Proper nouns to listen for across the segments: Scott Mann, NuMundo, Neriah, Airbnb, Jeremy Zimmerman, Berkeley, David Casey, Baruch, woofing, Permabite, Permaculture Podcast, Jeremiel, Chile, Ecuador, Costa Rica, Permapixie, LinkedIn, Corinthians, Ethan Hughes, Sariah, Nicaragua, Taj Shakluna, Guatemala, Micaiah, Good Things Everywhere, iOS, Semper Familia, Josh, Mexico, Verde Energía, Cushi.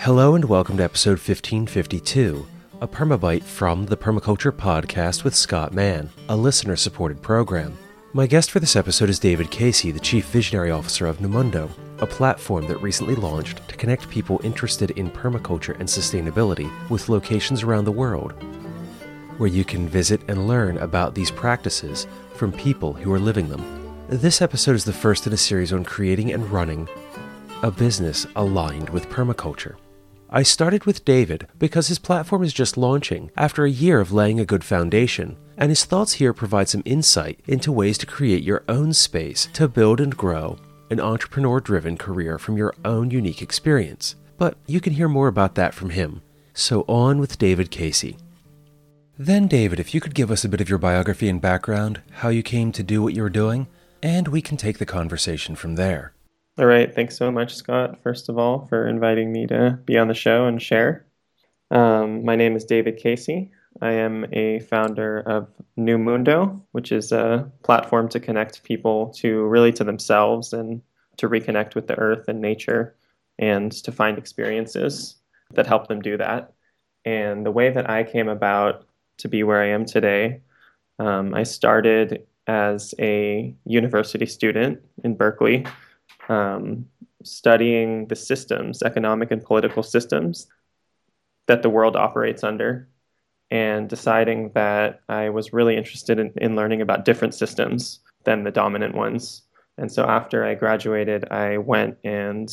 Hello and welcome to episode 1552, a Permabite from the Permaculture Podcast with Scott Mann, a listener-supported program. My guest for this episode is David Casey, the Chief Visionary Officer of NuMundo, a platform that recently launched to connect people interested in permaculture and sustainability with locations around the world, where you can visit and learn about these practices from people who are living them. This episode is the first in a series on creating and running a business aligned with permaculture. I started with David because his platform is just launching after a year of laying a good foundation, and his thoughts here provide some insight into ways to create your own space to build and grow an entrepreneur-driven career from your own unique experience. But you can hear more about that from him. So on with David Casey. Then David, if you could give us a bit of your biography and background, how you came to do what you were doing, and we can take the conversation from there. All right. Thanks so much, Scott, first of all, for inviting me to be on the show and share. My name is David Casey. I am a founder of NuMundo, which is a platform to connect people to themselves and to reconnect with the earth and nature and to find experiences that help them do that. And the way that I came about to be where I am today, I started as a university student in Berkeley, studying the systems, economic and political systems that the world operates under, and deciding that I was really interested in learning about different systems than the dominant ones. And so after I graduated, I went and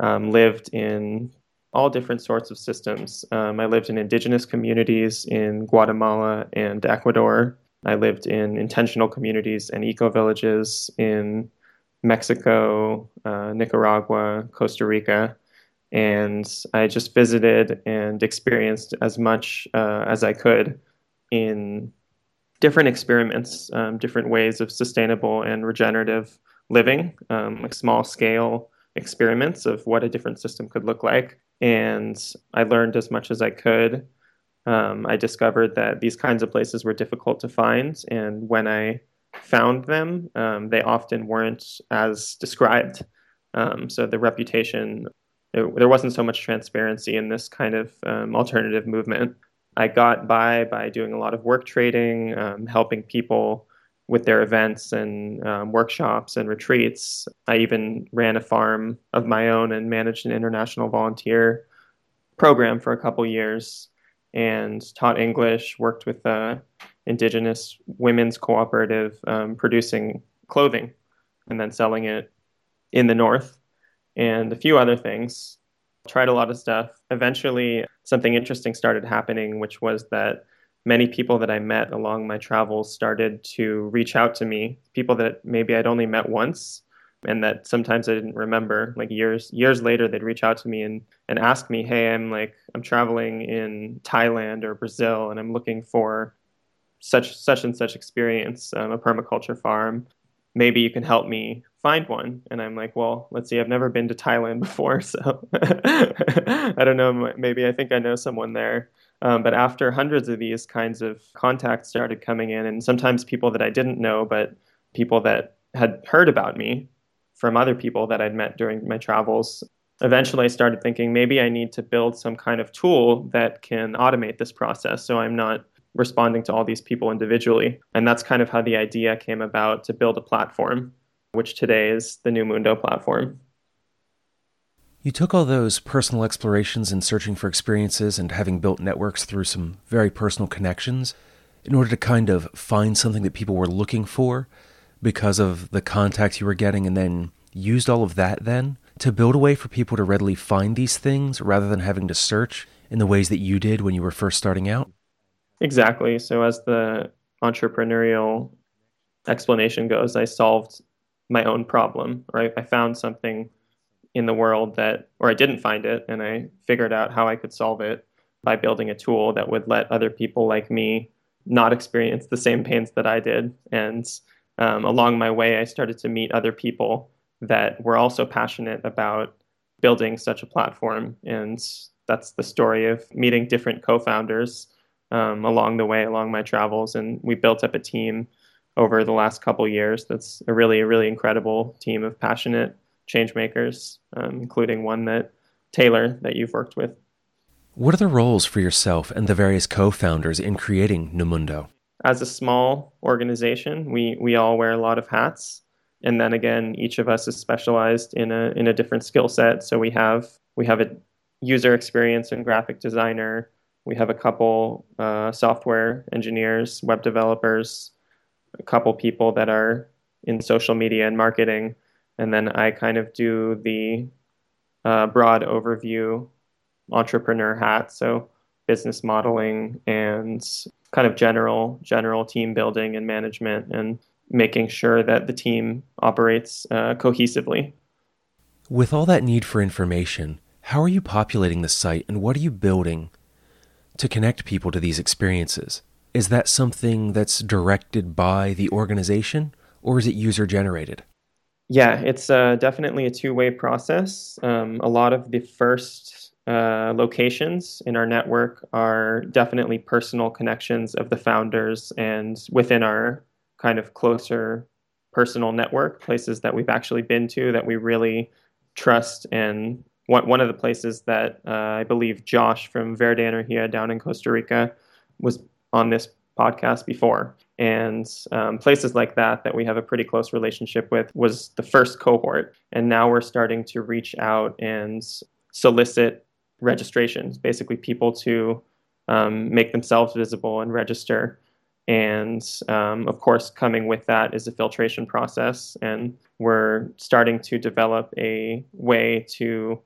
lived in all different sorts of systems. I lived in indigenous communities in Guatemala and Ecuador. I lived in intentional communities and eco-villages in Mexico, Nicaragua, Costa Rica, and I just visited and experienced as much as I could in different experiments, different ways of sustainable and regenerative living, like small-scale experiments of what a different system could look like. And I learned as much as I could. I discovered that these kinds of places were difficult to find, and when I found them, they often weren't as described. So the reputation, there wasn't so much transparency in this kind of alternative movement. I got by doing a lot of work trading, helping people with their events and workshops and retreats. I even ran a farm of my own and managed an international volunteer program for a couple years and taught English, worked with Indigenous women's cooperative producing clothing and then selling it in the north, and a few other things. Tried a lot of stuff. Eventually, something interesting started happening, which was that many people that I met along my travels started to reach out to me, people that maybe I'd only met once and that sometimes I didn't remember. Like years later, they'd reach out to me and ask me, hey, I'm traveling in Thailand or Brazil and I'm looking for such and such experience, a permaculture farm. Maybe you can help me find one. And I'm like, well, let's see, I've never been to Thailand before, so I don't know, maybe I think I know someone there. But after hundreds of these kinds of contacts started coming in, and sometimes people that I didn't know, but people that had heard about me from other people that I'd met during my travels, eventually I started thinking maybe I need to build some kind of tool that can automate this process so I'm not responding to all these people individually. And that's kind of how the idea came about to build a platform, which today is the NuMundo platform. You took all those personal explorations and searching for experiences and having built networks through some very personal connections in order to kind of find something that people were looking for because of the contacts you were getting, and then used all of that then to build a way for people to readily find these things rather than having to search in the ways that you did when you were first starting out? Exactly. So as the entrepreneurial explanation goes, I solved my own problem, right? I found something in the world or I didn't find it, and I figured out how I could solve it by building a tool that would let other people like me not experience the same pains that I did. And along my way, I started to meet other people that were also passionate about building such a platform. And that's the story of meeting different co-founders along the way, along my travels. And we built up a team over the last couple years that's a really incredible team of passionate change makers, including one that Taylor that you've worked with. What are the roles for yourself and the various co-founders in creating NuMundo? As a small organization, we all wear a lot of hats. And then again, each of us is specialized in a different skill set. So we have a user experience and graphic designer. We have a couple software engineers, web developers, a couple people that are in social media and marketing. And then I kind of do the broad overview entrepreneur hat. So business modeling and kind of general team building and management and making sure that the team operates cohesively. With all that need for information, how are you populating the site and what are you building to connect people to these experiences? Is that something that's directed by the organization or is it user generated? Yeah, it's definitely a two-way process. A lot of the first locations in our network are definitely personal connections of the founders and within our kind of closer personal network, places that we've actually been to that we really trust. And one of the places that I believe Josh from Verde Energía down in Costa Rica was on this podcast before. And places like that we have a pretty close relationship with was the first cohort. And now we're starting to reach out and solicit registrations, basically people to make themselves visible and register. And of course, coming with that is a filtration process. And we're starting to develop a way to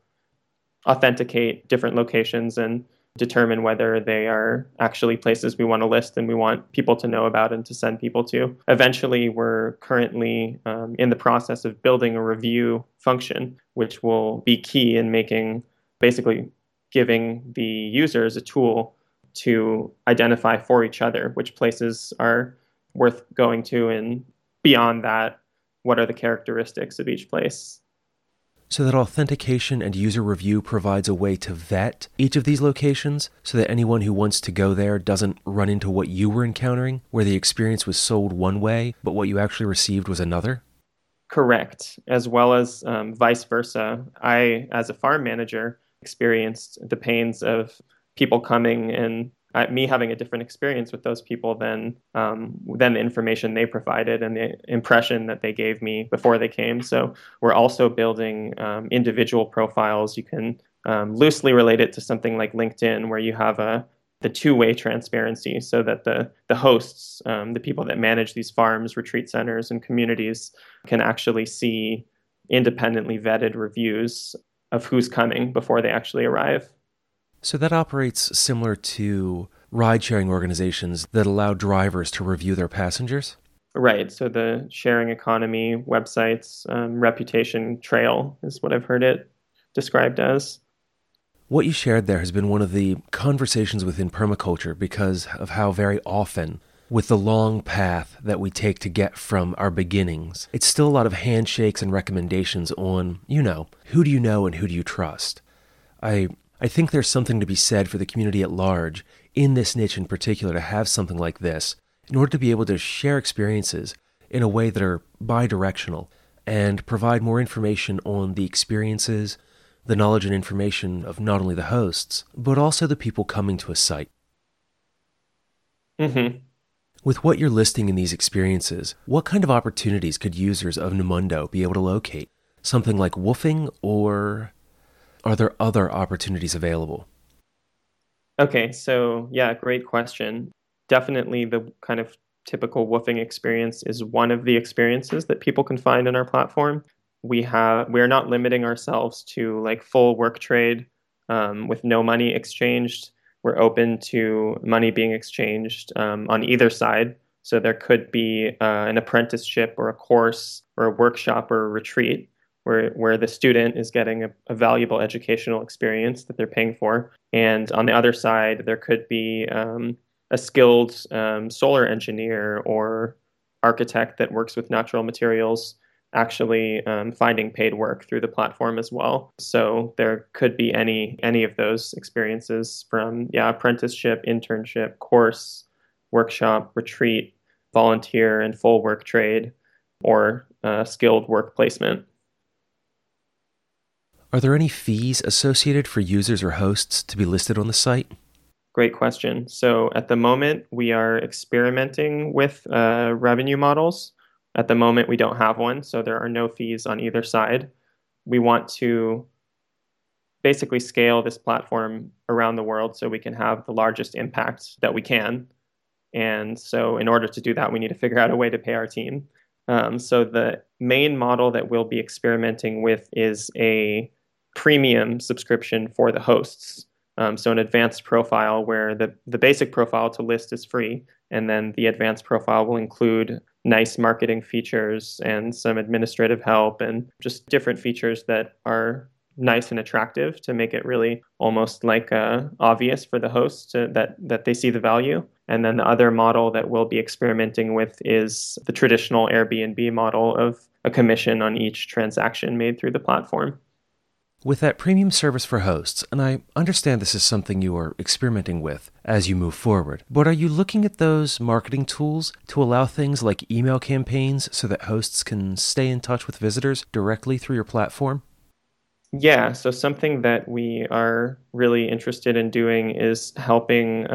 authenticate different locations and determine whether they are actually places we want to list and we want people to know about and to send people to. Eventually, we're currently in the process of building a review function, which will be key in making, basically giving the users a tool to identify for each other which places are worth going to, and beyond that, what are the characteristics of each place. So that authentication and user review provides a way to vet each of these locations so that anyone who wants to go there doesn't run into what you were encountering, where the experience was sold one way, but what you actually received was another? Correct. As well as vice versa. I, as a farm manager, experienced the pains of people coming and me having a different experience with those people than the information they provided and the impression that they gave me before they came. So we're also building individual profiles. You can loosely relate it to something like LinkedIn, where you have the two-way transparency so that the hosts, the people that manage these farms, retreat centers, and communities can actually see independently vetted reviews of who's coming before they actually arrive. So that operates similar to ride-sharing organizations that allow drivers to review their passengers? Right. So the sharing economy websites, reputation trail is what I've heard it described as. What you shared there has been one of the conversations within permaculture because of how very often, with the long path that we take to get from our beginnings, it's still a lot of handshakes and recommendations on, who do you know and who do you trust? I think there's something to be said for the community at large, in this niche in particular, to have something like this in order to be able to share experiences in a way that are bi-directional and provide more information on the experiences, the knowledge and information of not only the hosts, but also the people coming to a site. Mm-hmm. With what you're listing in these experiences, what kind of opportunities could users of NuMundo be able to locate? Something like woofing, or are there other opportunities available? Okay, so yeah, great question. Definitely the kind of typical woofing experience is one of the experiences that people can find on our platform. We're not limiting ourselves to like full work trade with no money exchanged. We're open to money being exchanged on either side. So there could be an apprenticeship or a course or a workshop or a retreat where the student is getting a valuable educational experience that they're paying for. And on the other side, there could be a skilled solar engineer or architect that works with natural materials actually finding paid work through the platform as well. So there could be any of those experiences from apprenticeship, internship, course, workshop, retreat, volunteer and full work trade, or skilled work placement. Are there any fees associated for users or hosts to be listed on the site? Great question. So at the moment, we are experimenting with revenue models. At the moment, we don't have one, so there are no fees on either side. We want to basically scale this platform around the world so we can have the largest impact that we can. And so in order to do that, we need to figure out a way to pay our team. So the main model that we'll be experimenting with is a premium subscription for the hosts. So an advanced profile where the basic profile to list is free, and then the advanced profile will include nice marketing features and some administrative help and just different features that are nice and attractive to make it really almost like obvious for the host that they see the value. And then the other model that we'll be experimenting with is the traditional Airbnb model of a commission on each transaction made through the platform. With that premium service for hosts, and I understand this is something you are experimenting with as you move forward, but are you looking at those marketing tools to allow things like email campaigns so that hosts can stay in touch with visitors directly through your platform? Yeah, so something that we are really interested in doing is helping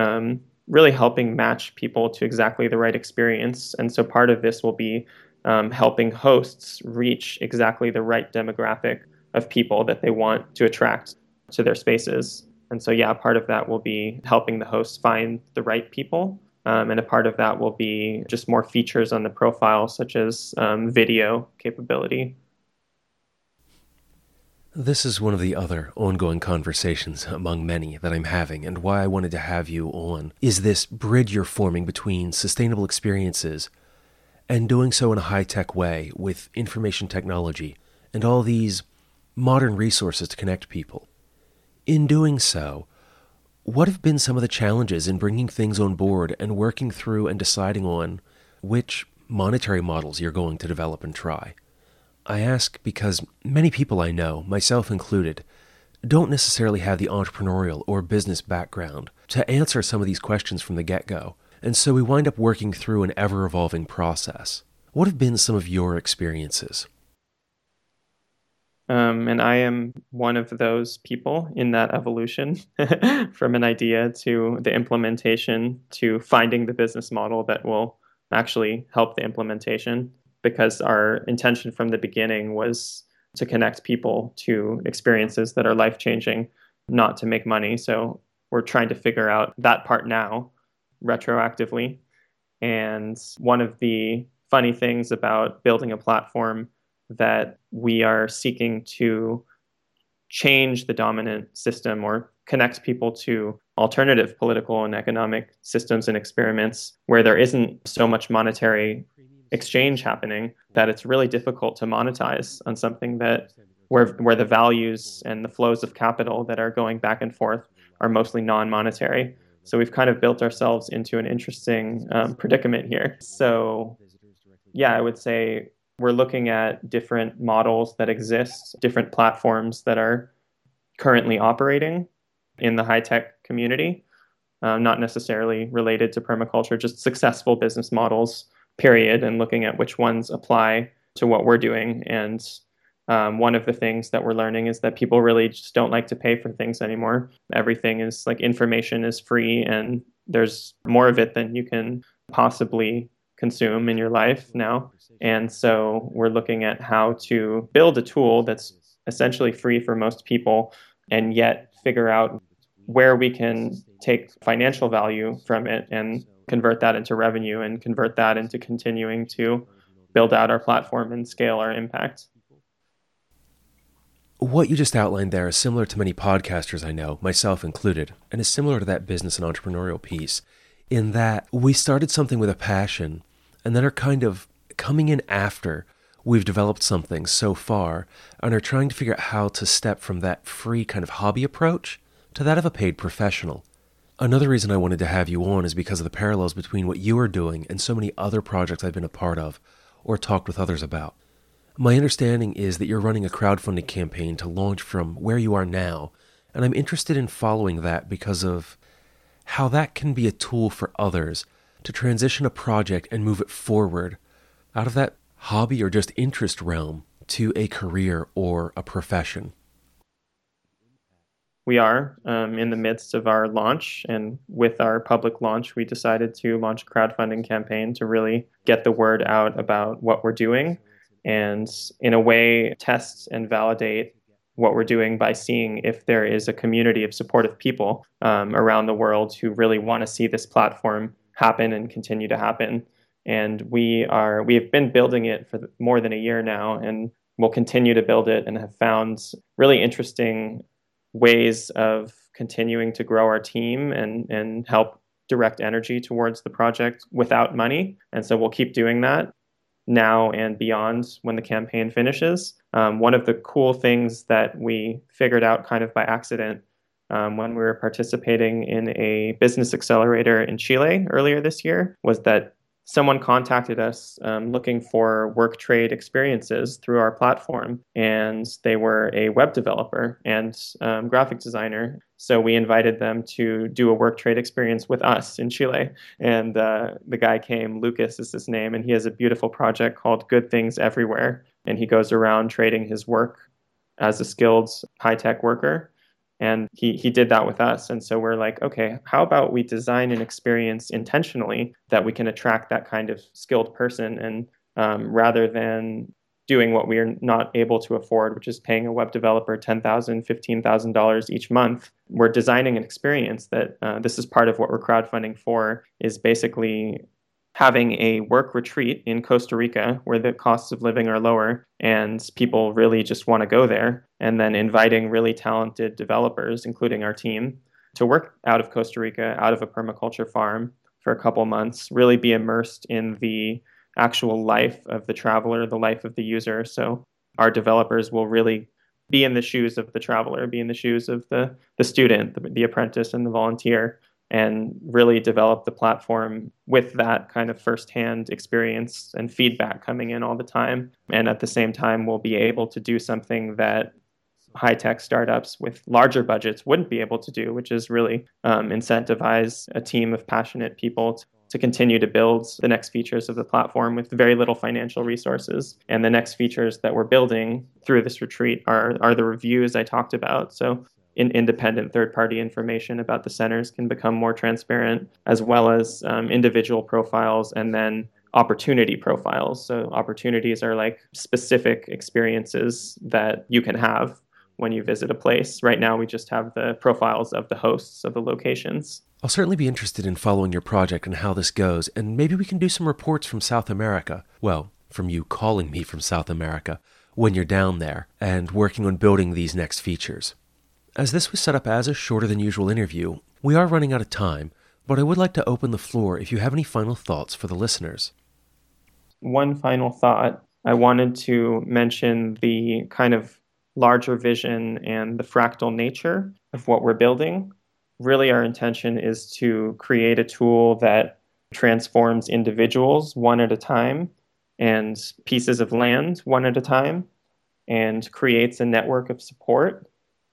match people to exactly the right experience. And so part of this will be helping hosts reach exactly the right demographic of people that they want to attract to their spaces. And so, yeah, part of that will be helping the hosts find the right people. And a part of that will be just more features on the profile, such as video capability. This is one of the other ongoing conversations among many that I'm having, and why I wanted to have you on is this bridge you're forming between sustainable experiences and doing so in a high-tech way with information technology and all these modern resources to connect people. In doing so, what have been some of the challenges in bringing things on board and working through and deciding on which monetary models you're going to develop and try? I ask because many people I know, myself included, don't necessarily have the entrepreneurial or business background to answer some of these questions from the get-go, and so we wind up working through an ever-evolving process. What have been some of your experiences? And I am one of those people in that evolution from an idea to the implementation to finding the business model that will actually help the implementation. Because our intention from the beginning was to connect people to experiences that are life-changing, not to make money. So we're trying to figure out that part now, retroactively. And one of the funny things about building a platform that we are seeking to change the dominant system or connect people to alternative political and economic systems and experiments where there isn't so much monetary exchange happening, that it's really difficult to monetize on something that where the values and the flows of capital that are going back and forth are mostly non-monetary. So we've kind of built ourselves into an interesting predicament here. So yeah, I would say we're looking at different models that exist, different platforms that are currently operating in the high-tech community, not necessarily related to permaculture, just successful business models, period, and looking at which ones apply to what we're doing. And one of the things that we're learning is that people really just don't like to pay for things anymore. Everything is like information is free, and there's more of it than you can possibly consume in your life now. And so we're looking at how to build a tool that's essentially free for most people, and yet figure out where we can take financial value from it and convert that into revenue and convert that into continuing to build out our platform and scale our impact. What you just outlined there is similar to many podcasters I know, myself included, and is similar to that business and entrepreneurial piece in that we started something with a passion and then are kind of coming in after we've developed something so far and are trying to figure out how to step from that free kind of hobby approach to that of a paid professional. Another reason I wanted to have you on is because of the parallels between what you are doing and so many other projects I've been a part of or talked with others about. My understanding is that you're running a crowdfunding campaign to launch from where you are now, and I'm interested in following that because of how that can be a tool for others to transition a project and move it forward out of that hobby or just interest realm to a career or a profession. we are in the midst of our launch, and with our public launch, we decided to launch a crowdfunding campaign to really get the word out about what we're doing and, in a way, test and validate what we're doing by seeing if there is a community of supportive people around the world who really want to see this platform happen and continue to happen. And we have been building it for more than a year now, and we'll continue to build it, and have found really interesting ways of continuing to grow our team and help direct energy towards the project without money. And so we'll keep doing that now and beyond when the campaign finishes. One of the cool things that we figured out kind of by accident when we were participating in a business accelerator in Chile earlier this year was that someone contacted us looking for work trade experiences through our platform, and they were a web developer and graphic designer. So we invited them to do a work trade experience with us in Chile. And the guy came, Lucas is his name, and he has a beautiful project called Good Things Everywhere. And he goes around trading his work as a skilled high-tech worker. And he did that with us. And so we're like, okay, how about we design an experience intentionally that we can attract that kind of skilled person? And rather than doing what we are not able to afford, which is paying a web developer $10,000, $15,000 each month, we're designing an experience that this is part of what we're crowdfunding for, is basically having a work retreat in Costa Rica where the costs of living are lower and people really just want to go there, and then inviting really talented developers, including our team, to work out of Costa Rica, out of a permaculture farm for a couple months, really be immersed in the actual life of the traveler, the life of the user. So our developers will really be in the shoes of the traveler, be in the shoes of the student, the apprentice, and the volunteer, and really develop the platform with that kind of firsthand experience and feedback coming in all the time. And at the same time, we'll be able to do something that high-tech startups with larger budgets wouldn't be able to do, which is really incentivize a team of passionate people to continue to build the next features of the platform with very little financial resources. And the next features that we're building through this retreat are the reviews I talked about. So independent third-party information about the centers can become more transparent, as well as individual profiles and then opportunity profiles. So opportunities are like specific experiences that you can have when you visit a place. Right now, we just have the profiles of the hosts of the locations. I'll certainly be interested in following your project and how this goes, and maybe we can do some reports from South America. Well, from you calling me from South America when you're down there and working on building these next features. As this was set up as a shorter than usual interview, we are running out of time, but I would like to open the floor if you have any final thoughts for the listeners. One final thought. I wanted to mention the kind of larger vision and the fractal nature of what we're building. Really, our intention is to create a tool that transforms individuals one at a time and pieces of land one at a time, and creates a network of support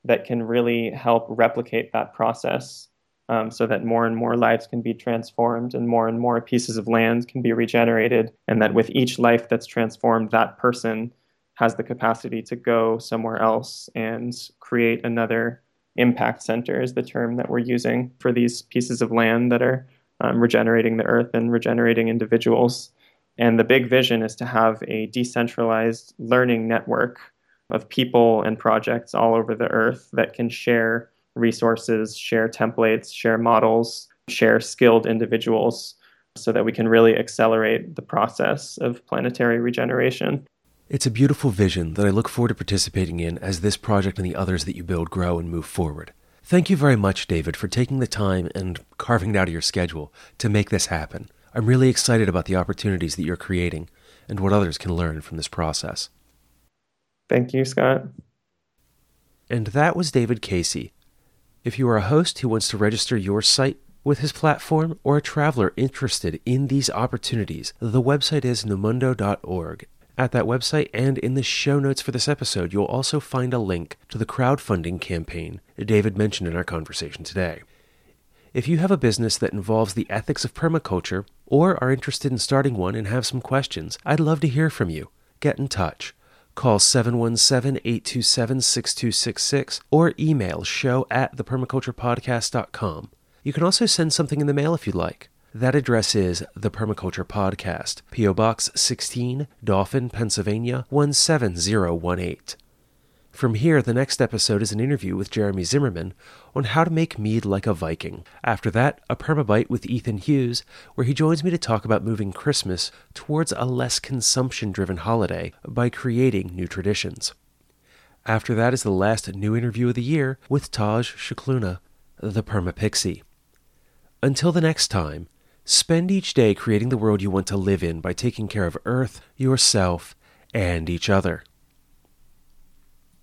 that can really help replicate that process so that more and more lives can be transformed and more pieces of land can be regenerated, and that with each life that's transformed, that person has the capacity to go somewhere else and create another impact center, is the term that we're using for these pieces of land that are regenerating the earth and regenerating individuals. And the big vision is to have a decentralized learning network of people and projects all over the earth that can share resources, share templates, share models, share skilled individuals, so that we can really accelerate the process of planetary regeneration. It's a beautiful vision that I look forward to participating in as this project and the others that you build grow and move forward. Thank you very much, David, for taking the time and carving it out of your schedule to make this happen. I'm really excited about the opportunities that you're creating and what others can learn from this process. Thank you, Scott. And that was David Casey. If you are a host who wants to register your site with his platform, or a traveler interested in these opportunities, the website is numundo.org. At that website and in the show notes for this episode, you'll also find a link to the crowdfunding campaign David mentioned in our conversation today. If you have a business that involves the ethics of permaculture, or are interested in starting one and have some questions, I'd love to hear from you. Get in touch. Call 717-827-6266 or email show@thepermaculturepodcast.com. You can also send something in the mail if you'd like. That address is The Permaculture Podcast, P.O. Box 16, Dauphin, Pennsylvania, 17018. From here, the next episode is an interview with Jeremy Zimmerman on how to make mead like a Viking. After that, a permabite with Ethan Hughes, where he joins me to talk about moving Christmas towards a less consumption-driven holiday by creating new traditions. After that is the last new interview of the year with Taj Shakluna, the Permapixie. Until the next time, spend each day creating the world you want to live in by taking care of Earth, yourself, and each other.